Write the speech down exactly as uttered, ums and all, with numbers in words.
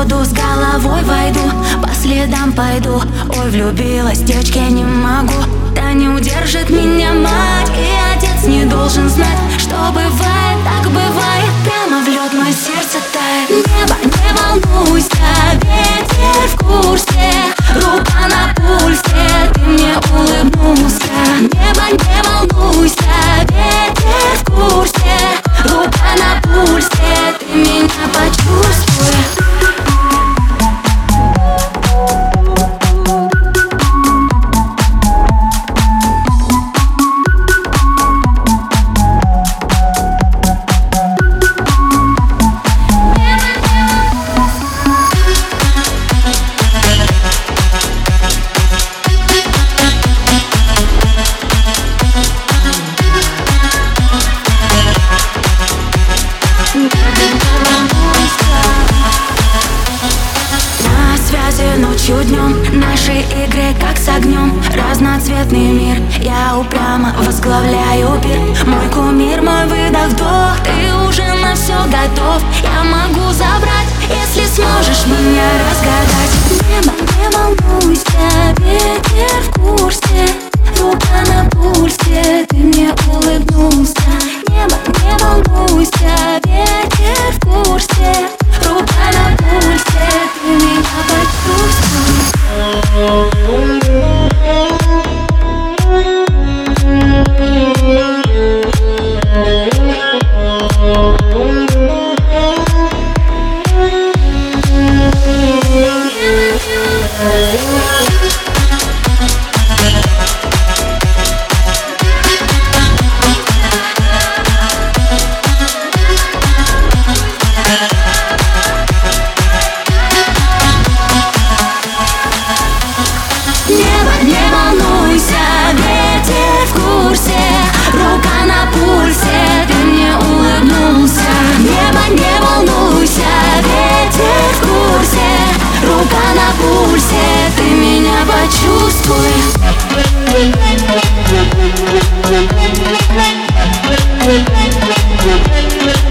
воду с головой войду, по следам пойду. Ой, влюбилась, девочки, не могу. Да не удержит меня мать, и отец не должен знать, что бывает, так бывает. Прямо в лед мое сердце тает. Небо, не волнуйся, ветер в курсе, рука на пульсе, ты мне улыбнулся. Небо, не волнуйся, ветер в курсе, рука на пульсе, ты меня почувствуй. Днем наши игры как с огнем, разноцветный мир. Я упрямо возглавляю пир. Мой кумир, мой выдох, вдох. Ты уже на все готов. Я могу забрать, если сможешь меня разгадать. Небо, не волнуйся, ветер в курсе, рука на пульсе, ты мне улыбнулся. Небо, не волнуйся, ветер в курсе, рука на пульсе, ты меня почувствуй. Рука на пульсе, ты мне улыбнулся. Небо, не волнуйся, ветер в курсе, рука на пульсе, ты меня